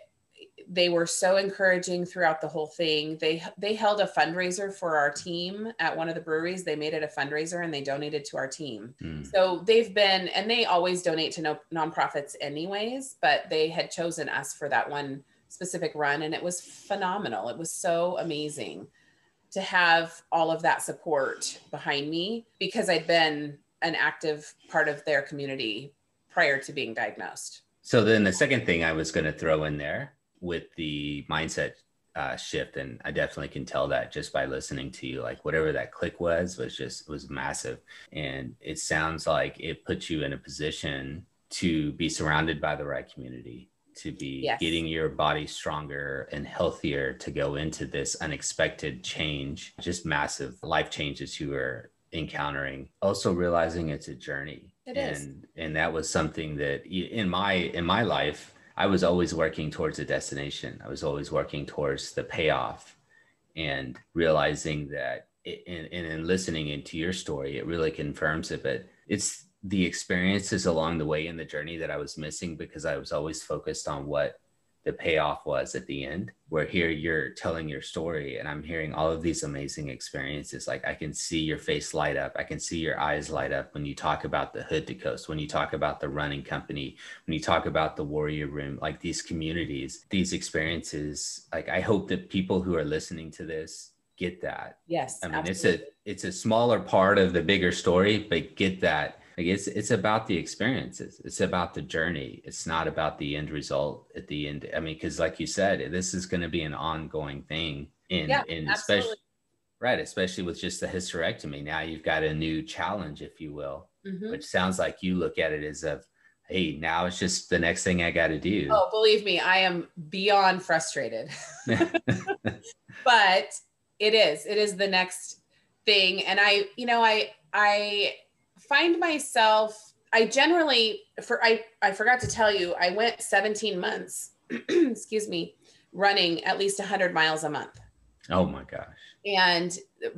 they were so encouraging throughout the whole thing. They, they held a fundraiser for our team at one of the breweries. They made it a fundraiser and they donated to our team. Mm. So they've been, and they always donate to no, nonprofits anyways, but they had chosen us for that one specific run. And it was phenomenal. It was so amazing to have all of that support behind me, because I'd been an active part of their community prior to being diagnosed. So then the second thing I was going to throw in there with the mindset uh, shift, and I definitely can tell that just by listening to you, like whatever that click was, was just, was massive. And it sounds like it puts you in a position to be surrounded by the right community, to be yes. getting your body stronger and healthier to go into this unexpected change, just massive life changes you were encountering. Also realizing it's a journey. It and, is. And that was something that in my, in my life, I was always working towards a destination. I was always working towards the payoff, and realizing that it, and, and in listening into your story, it really confirms it, but it's, the experiences along the way in the journey that I was missing, because I was always focused on what the payoff was at the end, where here you're telling your story and I'm hearing all of these amazing experiences. Like I can see your face light up. I can see your eyes light up when you talk about the Hood to Coast, when you talk about the running company, when you talk about the Warrior Room, like these communities, these experiences. Like I hope that people who are listening to this get that. Yes. I mean, absolutely. it's a, it's a smaller part of the bigger story, but get that. Like it's, it's about the experiences. It's about the journey. It's not about the end result at the end. I mean, because like you said, this is going to be an ongoing thing. In, yeah, in especially, right, especially with just the hysterectomy. Now you've got a new challenge, if you will, mm-hmm. which sounds like you look at it as a, hey, now it's just the next thing I got to do. Oh, believe me, I am beyond frustrated. But it is, it is the next thing. And I, you know, I, I... find myself, I generally, for I, I forgot to tell you, I went seventeen months, excuse me, running at least one hundred miles a month. Oh my gosh. And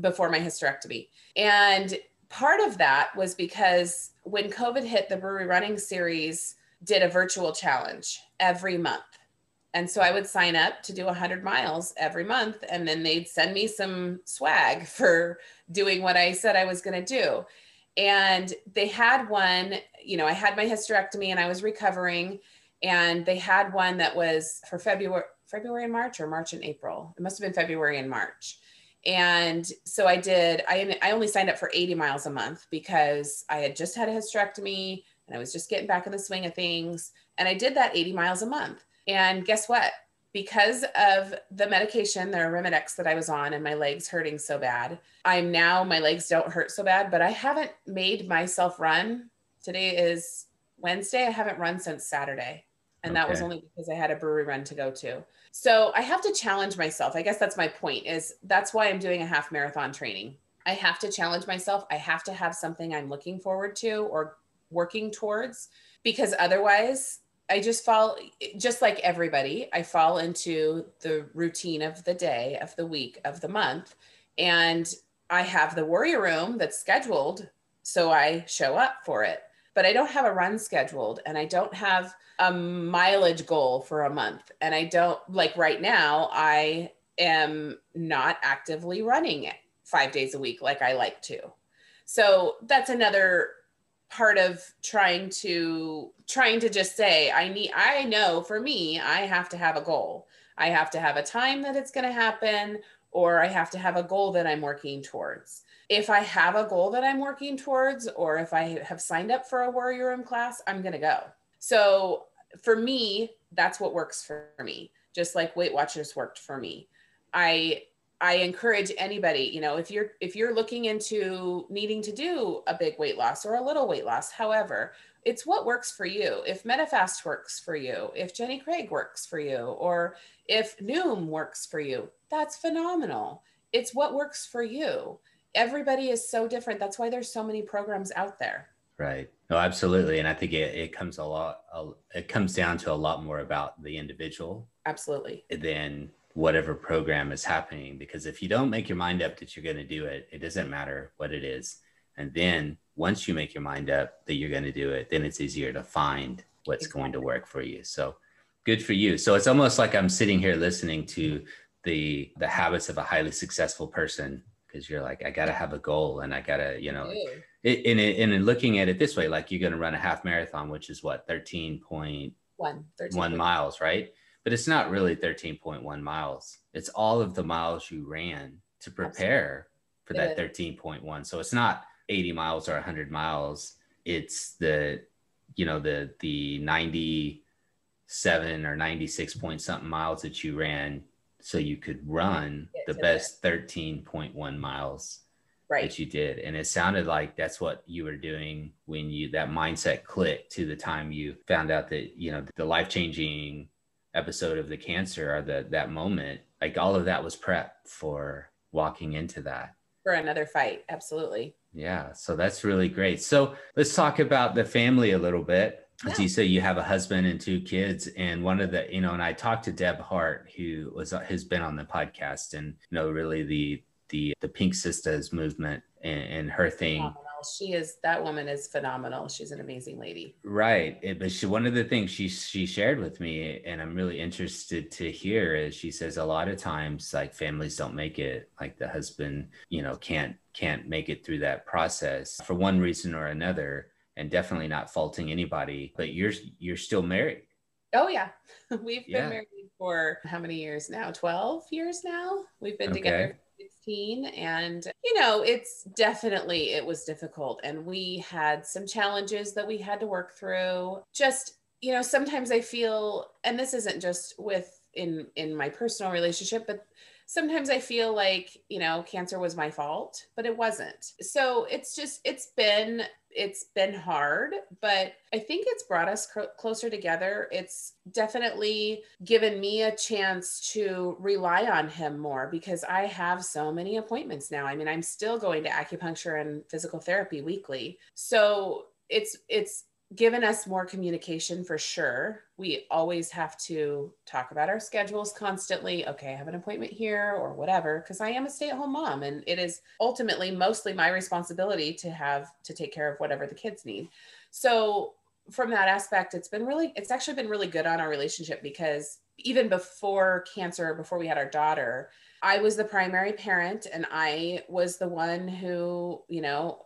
before my hysterectomy. And part of that was because when COVID hit, the Brewery Running Series did a virtual challenge every month. And so I would sign up to do one hundred miles every month, and then they'd send me some swag for doing what I said I was going to do. And they had one, you know, I had my hysterectomy and I was recovering, and they had one that was for February, February and March, or March and April. It must've been February and March. And so I did, I, I only signed up for eighty miles a month because I had just had a hysterectomy and I was just getting back in the swing of things. And I did that eighty miles a month. And guess what? Because of the medication, the Arimidex that I was on, and my legs hurting so bad, I'm now, my legs don't hurt so bad, but I haven't made myself run. Today is Wednesday. I haven't run since Saturday. And okay. That was only because I had a brewery run to go to. So I have to challenge myself. I guess that's my point, is that's why I'm doing a half marathon training. I have to challenge myself. I have to have something I'm looking forward to or working towards, because otherwise I just fall, just like everybody, I fall into the routine of the day, of the week, of the month. And I have the Warrior Room that's scheduled, so I show up for it. But I don't have a run scheduled, and I don't have a mileage goal for a month. And I don't, like right now, I am not actively running it five days a week like I like to. So that's another part of trying to trying to just say, I need, I know for me, I have to have a goal. I have to have a time that it's going to happen, or I have to have a goal that I'm working towards. If I have a goal that I'm working towards, or if I have signed up for a Warrior Room class, I'm going to go. So for me, that's what works for me. Just like Weight Watchers worked for me. I, I encourage anybody, you know, if you're, if you're looking into needing to do a big weight loss or a little weight loss, however, it's what works for you. If MetaFast works for you, if Jenny Craig works for you, or if Noom works for you, that's phenomenal. It's what works for you. Everybody is so different. That's why there's so many programs out there. Right. No, absolutely. And I think it, it comes a lot, it comes down to a lot more about the individual. Absolutely. Than whatever program is happening, because if you don't make your mind up that you're going to do it, it doesn't matter what it is. And then once you make your mind up that you're going to do it, then it's easier to find what's exactly. going to work for you. So good for you. So it's almost like I'm sitting here listening to the the habits of a highly successful person, because you're like, I got to have a goal, and I got to, you know, it, and, it, and looking at it this way, like you're going to run a half marathon, which is what, thirteen point one miles, right? But it's not really thirteen point one miles. It's all of the miles you ran to prepare Absolutely. For that thirteen point one. So it's not eighty miles or one hundred miles. It's the, you know, the the ninety-seven or ninety-six point something miles that you ran so you could run the best thirteen point one miles right. that you did. And it sounded like that's what you were doing when you, that mindset clicked to the time you found out that, you know, the life-changing episode of the cancer, or the that moment, like all of that was prep for walking into that, for another fight. Absolutely. Yeah. So that's really great. So let's talk about the family a little bit. Yeah. As you say, you have a husband and two kids, and one of the, you know, and I talked to Deb Hart, who was has been on the podcast, and you know, really the the the Pink Sistas movement and, and her thing. Phenomenal. she is, that woman is phenomenal. She's an amazing lady. Right. It, but she, one of the things she, she shared with me, and I'm really interested to hear, is she says a lot of times, like, families don't make it, like the husband, you know, can't, can't make it through that process for one reason or another, and definitely not faulting anybody, but you're, you're still married. Oh yeah. We've yeah. been married for how many years now? twelve years now. We've been okay. together. And, you know, it's definitely, it was difficult. And we had some challenges that we had to work through. Just, you know, sometimes I feel, and this isn't just with in, in my personal relationship, but sometimes I feel like, you know, cancer was my fault, but it wasn't. So it's just, it's been, it's been hard, but I think it's brought us cr- closer together. It's definitely given me a chance to rely on him more, because I have so many appointments now. I mean, I'm still going to acupuncture and physical therapy weekly. So it's, it's given us more communication for sure. We always have to talk about our schedules constantly. Okay, I have an appointment here or whatever, because I am a stay-at-home mom, and it is ultimately mostly my responsibility to have to take care of whatever the kids need. So from that aspect, it's been really, it's actually been really good on our relationship, because even before cancer, before we had our daughter, I was the primary parent, and I was the one who, you know,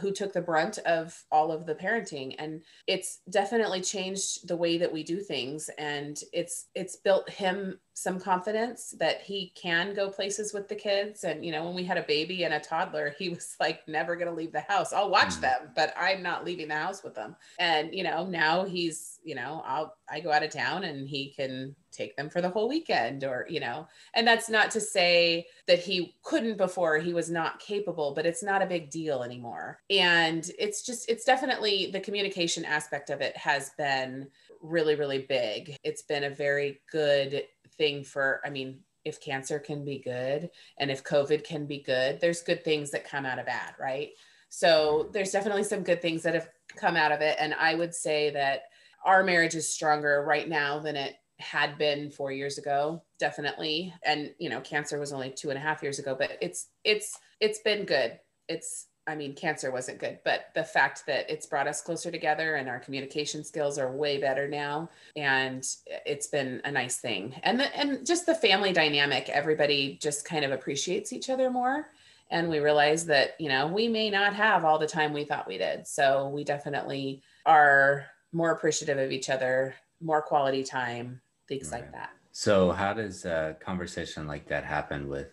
who took the brunt of all of the parenting. And it's definitely changed the way that we do things. And it's, it's built him some confidence that he can go places with the kids. And, you know, when we had a baby and a toddler, he was like, never going to leave the house. I'll watch them, but I'm not leaving the house with them. And, you know, now he's, you know, I'll, I go out of town and he can take them for the whole weekend, or, you know, and that's not to say that he couldn't before, he was not capable, but it's not a big deal anymore. And it's just, it's definitely the communication aspect of it has been really, really big. It's been a very good thing for, I mean, if cancer can be good and if COVID can be good, there's good things that come out of bad, right? So there's definitely some good things that have come out of it. And I would say that our marriage is stronger right now than it had been four years ago, definitely. And, you know, cancer was only two and a half years ago, but it's, it's, it's been good. It's, I mean, cancer wasn't good, but the fact that it's brought us closer together and our communication skills are way better now. And it's been a nice thing. And the, and just the family dynamic, everybody just kind of appreciates each other more. And we realize that, you know, we may not have all the time we thought we did. So we definitely are more appreciative of each other, more quality time, things right. like that. So how does a conversation like that happen with,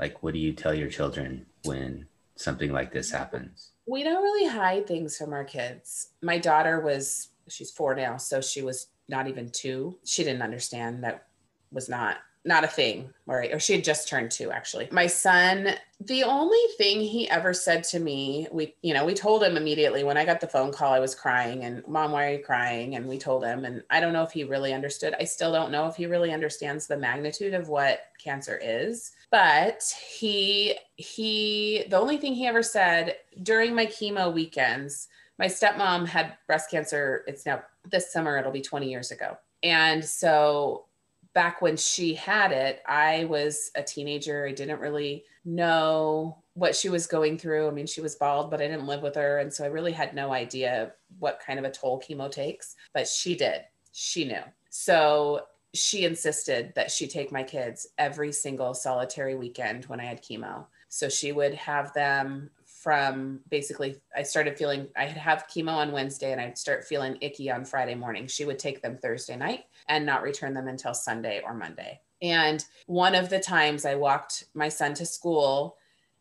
like, what do you tell your children when something like this happens? We don't really hide things from our kids. My daughter was, she's four now, so she was not even two. She didn't understand. That was not, not a thing, right? Or she had just turned two, actually. My son, the only thing he ever said to me, we, you know, we told him immediately when I got the phone call, I was crying, and Mom, why are you crying? And we told him, and I don't know if he really understood. I still don't know if he really understands the magnitude of what cancer is, but he, he, the only thing he ever said during my chemo weekends, my stepmom had breast cancer. It's now this summer, it'll be twenty years ago. And so back when she had it, I was a teenager. I didn't really know what she was going through. I mean, she was bald, but I didn't live with her. And so I really had no idea what kind of a toll chemo takes, but she did. She knew. So she insisted that she take my kids every single solitary weekend when I had chemo. So she would have them from basically, I started feeling, I'd have chemo on Wednesday and I'd start feeling icky on Friday morning. She would take them Thursday night and not return them until Sunday or Monday. And one of the times I walked my son to school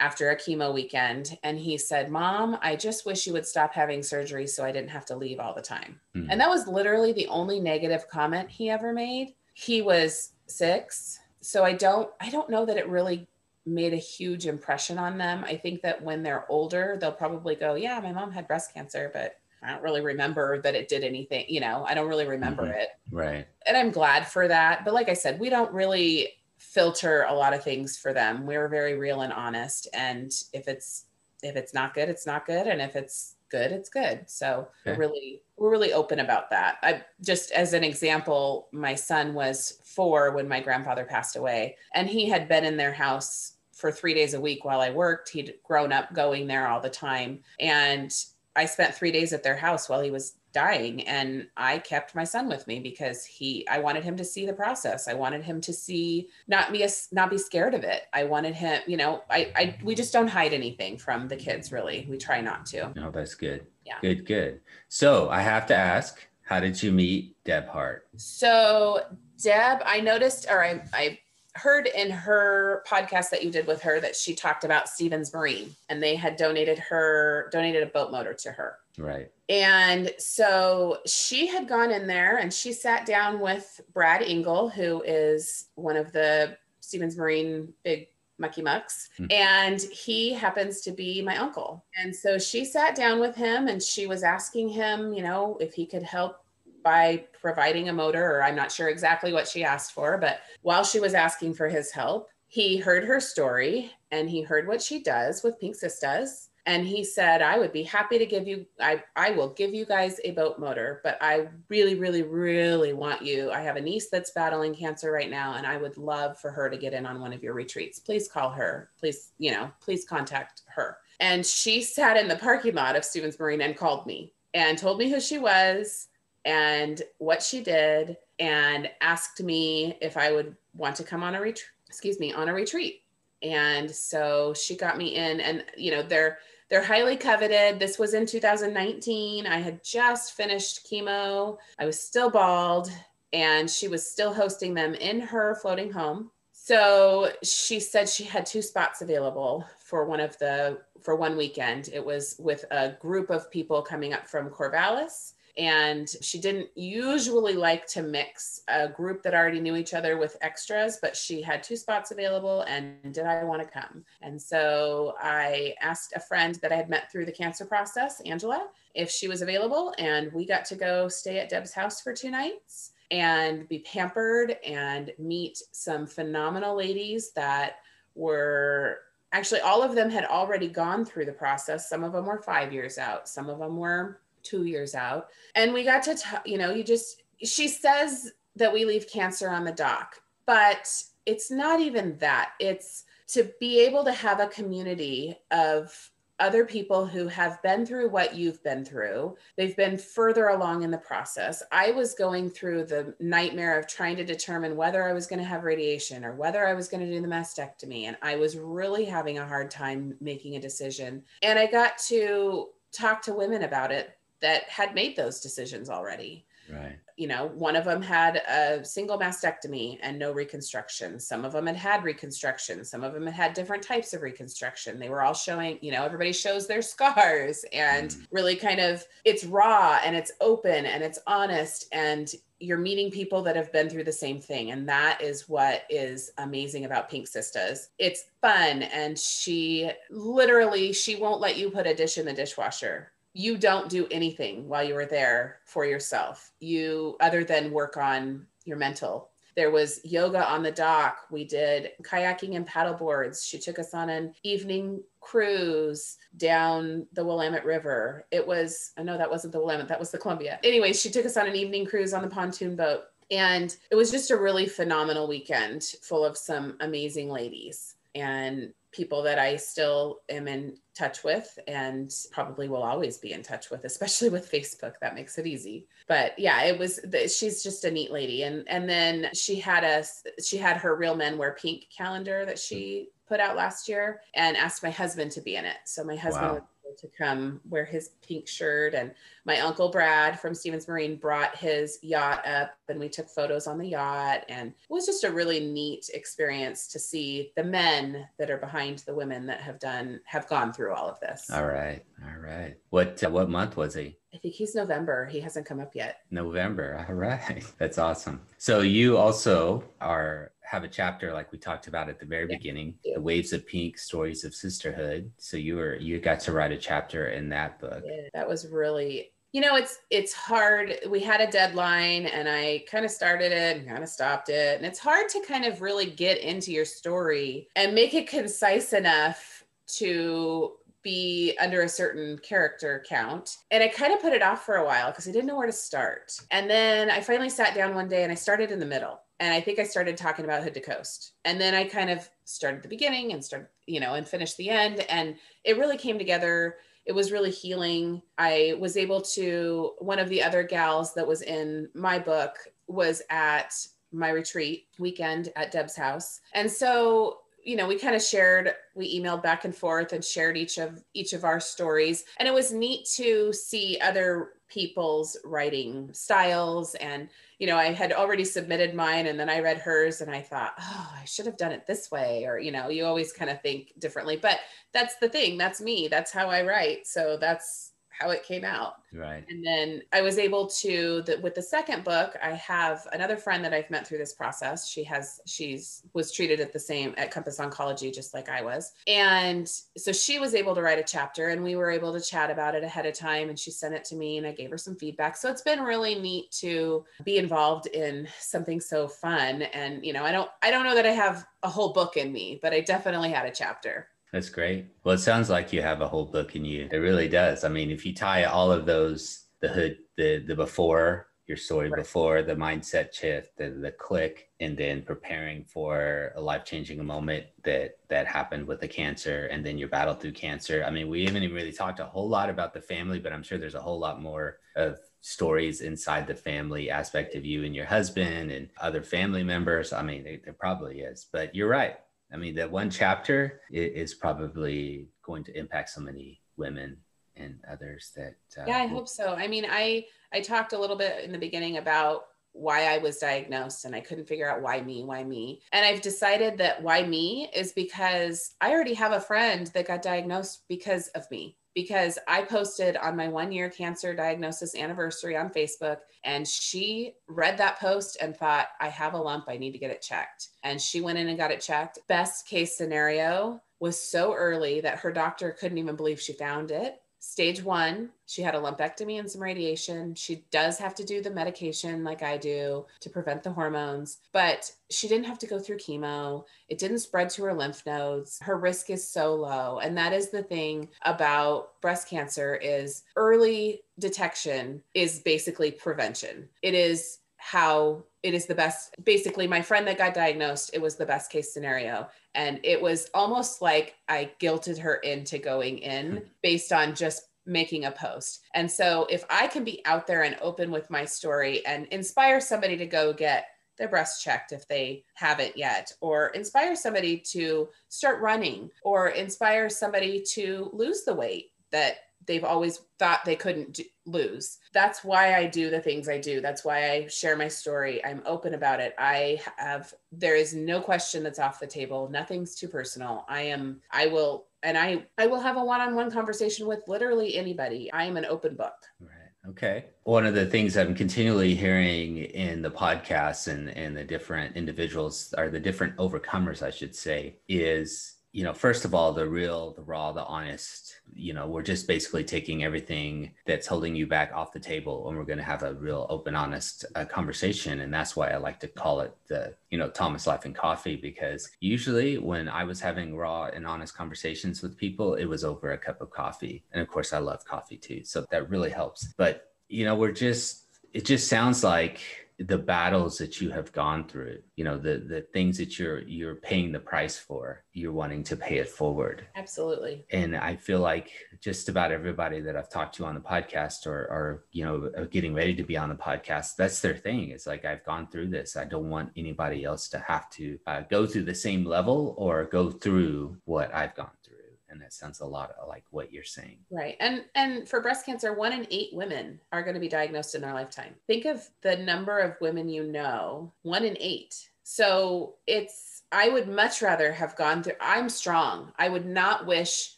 after a chemo weekend, and he said, Mom, I just wish you would stop having surgery so I didn't have to leave all the time. Mm-hmm. And that was literally the only negative comment he ever made. He was six. So I don't, I don't know that it really made a huge impression on them. I think that when they're older, they'll probably go, yeah, my mom had breast cancer, but I don't really remember that it did anything. You know, I don't really remember mm-hmm. it. Right. And I'm glad for that. But like I said, we don't really filter a lot of things for them. We're very real and honest. And if it's, if it's not good, it's not good. And if it's good, it's good. So okay. we're really, we're really open about that. I just, as an example, my son was four when my grandfather passed away, and he had been in their house for three days a week while I worked. He'd grown up going there all the time. And I spent three days at their house while he was dying. And I kept my son with me because he, I wanted him to see the process. I wanted him to see, not be, a, not be scared of it. I wanted him, you know, I, I, we just don't hide anything from the kids, really. We try not to. No, that's good. Yeah. Good, good. So I have to ask, how did you meet Deb Hart? So Deb, I noticed, or I, I heard in her podcast that you did with her that she talked about Stevens Marine, and they had donated her, donated a boat motor to her. Right. And so she had gone in there and she sat down with Brad Engel, who is one of the Stevens Marine big mucky mucks. Mm-hmm. And he happens to be my uncle. And so she sat down with him and she was asking him, you know, if he could help by providing a motor, or I'm not sure exactly what she asked for, but while she was asking for his help, he heard her story and he heard what she does with Pink Sistas. And he said, I would be happy to give you, I, I will give you guys a boat motor, but I really, really, really want you. I have a niece that's battling cancer right now, and I would love for her to get in on one of your retreats. Please call her. Please, you know, please contact her. And she sat in the parking lot of Stevens Marine and called me and told me who she was and what she did, and asked me if I would want to come on a retreat, excuse me, on a retreat. And so she got me in, and you know, they're, they're highly coveted. This was in two thousand nineteen. I had just finished chemo. I was still bald, and she was still hosting them in her floating home. So she said she had two spots available for one of the, for one weekend. It was with a group of people coming up from Corvallis. And she didn't usually like to mix a group that already knew each other with extras, but she had two spots available, and did I want to come? And so I asked a friend that I had met through the cancer process, Angela, if she was available, and we got to go stay at Deb's house for two nights and be pampered and meet some phenomenal ladies that were, actually all of them had already gone through the process. Some of them were five years out. Some of them were two years out. And we got to, t- you know, you just, she says that we leave cancer on the dock, but it's not even that. It's to be able to have a community of other people who have been through what you've been through. They've been further along in the process. I was going through the nightmare of trying to determine whether I was going to have radiation or whether I was going to do the mastectomy. And I was really having a hard time making a decision. And I got to talk to women about it that had made those decisions already. Right. You know, one of them had a single mastectomy and no reconstruction. Some of them had had reconstruction. Some of them had had different types of reconstruction. They were all showing, you know, everybody shows their scars, and mm. really kind of, it's raw and it's open and it's honest, and you're meeting people that have been through the same thing. And that is what is amazing about Pink Sistas. It's fun. And she literally, she won't let you put a dish in the dishwasher. You don't do anything while you were there for yourself, you other than work on your mental. There was yoga on the dock. We did kayaking and paddle boards. She took us on an evening cruise down the Willamette River. It was, I know that wasn't the Willamette, that was the Columbia. Anyway, she took us on an evening cruise on the pontoon boat. And it was just a really phenomenal weekend full of some amazing ladies and people that I still am in touch with and probably will always be in touch with, especially with Facebook. That makes it easy. But yeah, it was, she's just a neat lady. And and then she had a, she had her Real Men Wear Pink calendar that she put out last year and asked my husband to be in it. So my husband wow. was able to come wear his pink shirt, and my uncle Brad from Stevens Marine brought his yacht up and we took photos on the yacht. And it was just a really neat experience to see the men that are behind the women that have done, have gone through all of this. All right. All right. What, uh, what month was he? I think he's November. He hasn't come up yet. November. All right. That's awesome. So you also are, have a chapter, like we talked about at the very yeah. beginning, The Waves of Pink, Stories of Sisterhood. So you were, you got to write a chapter in that book. Yeah, that was really, you know, it's, it's hard. We had a deadline and I kind of started it and kind of stopped it. And it's hard to kind of really get into your story and make it concise enough to be under a certain character count. And I kind of put it off for a while because I didn't know where to start. And then I finally sat down one day and I started in the middle. And I think I started talking about Hood to Coast. And then I kind of started the beginning and started, you know, and finished the end. And it really came together. It was really healing. I was able to, one of the other gals that was in my book was at my retreat weekend at Deb's house. And so, you know, we kind of shared, we emailed back and forth and shared each of each of our stories. And it was neat to see other people's writing styles. And, you know, I had already submitted mine and then I read hers and I thought, oh, I should have done it this way. Or, you know, you always kind of think differently, but that's the thing. That's me. That's how I write. So that's how it came out. Right. And then I was able to, the, with the second book, I have another friend that I've met through this process. She has, she's was treated at the same, at Compass Oncology, just like I was. And so she was able to write a chapter and we were able to chat about it ahead of time. And she sent it to me and I gave her some feedback. So it's been really neat to be involved in something so fun. And, you know, I don't, I don't know that I have a whole book in me, but I definitely had a chapter. That's great. Well, it sounds like you have a whole book in you. It really does. I mean, if you tie all of those, the hood, the the before, your story right. before, the mindset shift, the, the click, and then preparing for a life-changing moment that, that happened with the cancer, and then your battle through cancer. I mean, we haven't even really talked a whole lot about the family, but I'm sure there's a whole lot more of stories inside the family aspect of you and your husband and other family members. I mean, there probably is, but you're right. I mean, that one chapter is probably going to impact so many women and others that... Uh, yeah, I hope so. I mean, I, I talked a little bit in the beginning about why I was diagnosed and I couldn't figure out why me, why me. And I've decided that why me is because I already have a friend that got diagnosed because of me, because I posted on my one year cancer diagnosis anniversary on Facebook. And she read that post and thought, I have a lump, I need to get it checked. And she went in and got it checked. Best case scenario was so early that her doctor couldn't even believe she found it. Stage one, she had a lumpectomy and some radiation. She does have to do the medication like I do to prevent the hormones, but she didn't have to go through chemo. It didn't spread to her lymph nodes. Her risk is so low. And that is the thing about breast cancer is early detection is basically prevention. It is how it is the best. Basically, my friend that got diagnosed, it was the best case scenario. And it was almost like I guilted her into going in based on just making a post. And so if I can be out there and open with my story and inspire somebody to go get their breast checked if they haven't yet, or inspire somebody to start running, or inspire somebody to lose the weight that they've always thought they couldn't do, lose. That's why I do the things I do. That's why I share my story. I'm open about it. I have, there is no question that's off the table. Nothing's too personal. I am, I will, and I, I will have a one-on-one conversation with literally anybody. I am an open book. Right. Okay. One of the things I'm continually hearing in the podcasts and, and the different individuals are the different overcomers, I should say, is, you know, first of all, the real, the raw, the honest, you know, we're just basically taking everything that's holding you back off the table and we're going to have a real open, honest uh, conversation. And that's why I like to call it the, you know, Thomas Life and Coffee, because usually when I was having raw and honest conversations with people, it was over a cup of coffee. And of course, I love coffee too. So that really helps. But, you know, we're just, it just sounds like the battles that you have gone through, you know, the the things that you're you're paying the price for, you're wanting to pay it forward. Absolutely. And I feel like just about everybody that I've talked to on the podcast or, or you know, are getting ready to be on the podcast, that's their thing. It's like, I've gone through this. I don't want anybody else to have to uh, go through the same level or go through what I've gone through. And that sounds a lot like what you're saying. Right. And and for breast cancer, one in eight women are going to be diagnosed in their lifetime. Think of the number of women you know, one in eight. So it's, I would much rather have gone through, I'm strong. I would not wish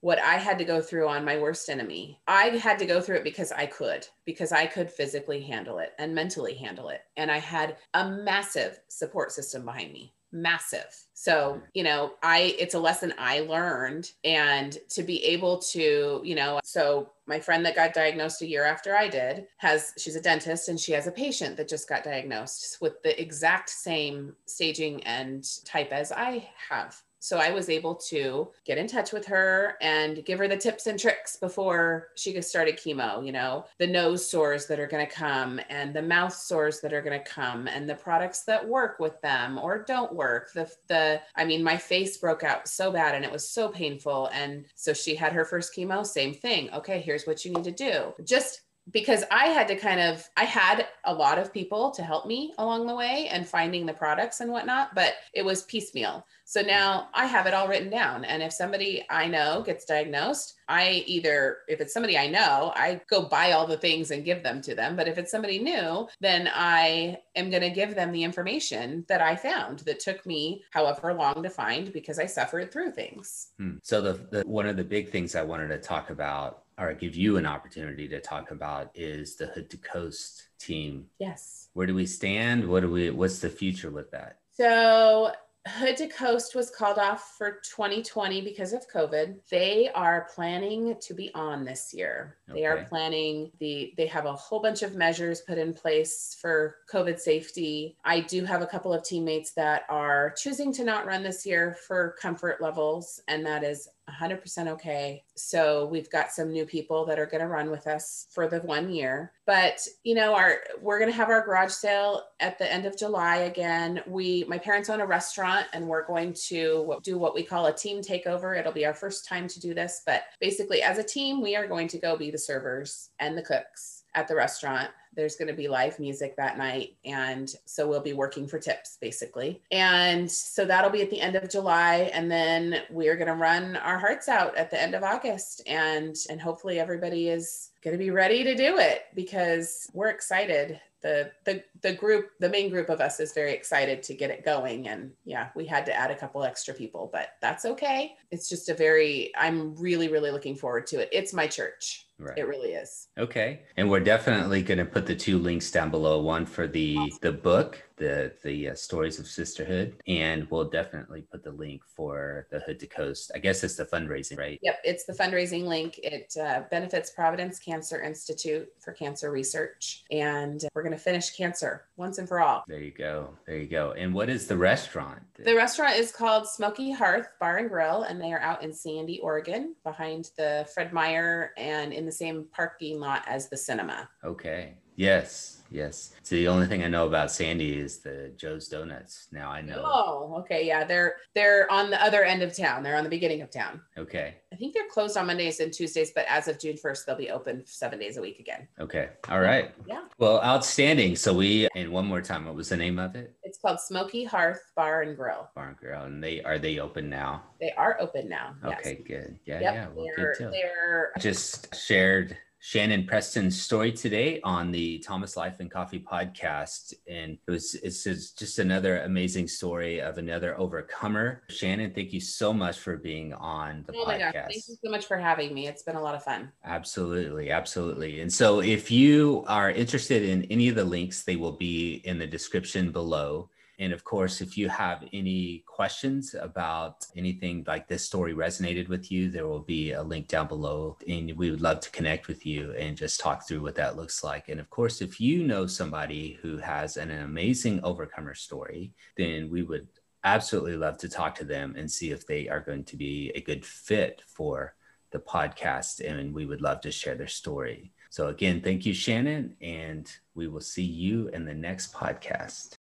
what I had to go through on my worst enemy. I had to go through it because I could, because I could physically handle it and mentally handle it. And I had a massive support system behind me. Massive. So, you know, I, it's a lesson I learned, and to be able to, you know, so my friend that got diagnosed a year after I did has, she's a dentist and she has a patient that just got diagnosed with the exact same staging and type as I have. So I was able to get in touch with her and give her the tips and tricks before she started chemo, you know, the nose sores that are going to come and the mouth sores that are going to come and the products that work with them or don't work. The, the, I mean, my face broke out so bad and it was so painful. And so she had her first chemo, same thing. Okay, here's what you need to do. Just because I had to kind of, I had a lot of people to help me along the way and finding the products and whatnot, but it was piecemeal. So now I have it all written down. And if somebody I know gets diagnosed, I either, if it's somebody I know, I go buy all the things and give them to them. But if it's somebody new, then I am going to give them the information that I found that took me however long to find because I suffered through things. Hmm. So the, the one of the big things I wanted to talk about, or give you an opportunity to talk about, is the Hood to Coast team. Yes. Where do we stand? What do we, what's the future with that? So Hood to Coast was called off for twenty twenty because of COVID. They are planning to be on this year. Okay. They are planning the, they have a whole bunch of measures put in place for COVID safety. I do have a couple of teammates that are choosing to not run this year for comfort levels, and that is one hundred percent okay. So we've got some new people that are going to run with us for the one year. But, you know, our we're going to have our garage sale at the end of July again. We, my parents own a restaurant, and we're going to do what we call a team takeover. It'll be our first time to do this, but basically as a team, we are going to go be the servers and the cooks at the restaurant. There's going to be live music that night. And so we'll be working for tips basically. And so that'll be at the end of July. And then we're going to run our hearts out at the end of August. And, and hopefully everybody is going to be ready to do it because we're excited. The, the, the group, the main group of us is very excited to get it going. And yeah, we had to add a couple extra people, but that's okay. It's just a very, I'm really, really looking forward to it. It's my church. Right. It really is. Okay. And we're definitely going to put the two links down below, one for the, the book, the, the uh, Stories of Sisterhood, and we'll definitely put the link for the Hood to Coast. I guess it's the fundraising, right? Yep. It's the fundraising link. It uh, benefits Providence Cancer Institute for cancer research. And we're going to finish cancer once and for all. There you go. There you go. And what is the restaurant? The restaurant is called Smoky Hearth Bar and Grill, and they are out in Sandy, Oregon, behind the Fred Meyer and in the same parking lot as the cinema. Okay. Yes. Yes. So the only thing I know about Sandy is the Joe's Donuts. Now I know. Oh, okay. Yeah. They're, they're on the other end of town. They're on the beginning of town. Okay. I think they're closed on Mondays and Tuesdays, but as of June first, they'll be open seven days a week again. Okay. All right. Yeah. Well, outstanding. So we, and one more time, what was the name of it? It's called Smoky Hearth Bar and Grill. Bar and Grill. And they, are they open now? They are open now. Yes. Okay, good. Yeah. Yep. Yeah. Well, they're, good they're just shared Shannon Preston's story today on the Thomas Life and Coffee podcast. And it was, it's just another amazing story of another overcomer. Shannon, thank you so much for being on the oh podcast. My gosh, thank you so much for having me. It's been a lot of fun. Absolutely. Absolutely. And so if you are interested in any of the links, they will be in the description below. And of course, if you have any questions about anything, like this story resonated with you, there will be a link down below, and we would love to connect with you and just talk through what that looks like. And of course, if you know somebody who has an amazing overcomer story, then we would absolutely love to talk to them and see if they are going to be a good fit for the podcast. And we would love to share their story. So again, thank you, Shannon, and we will see you in the next podcast.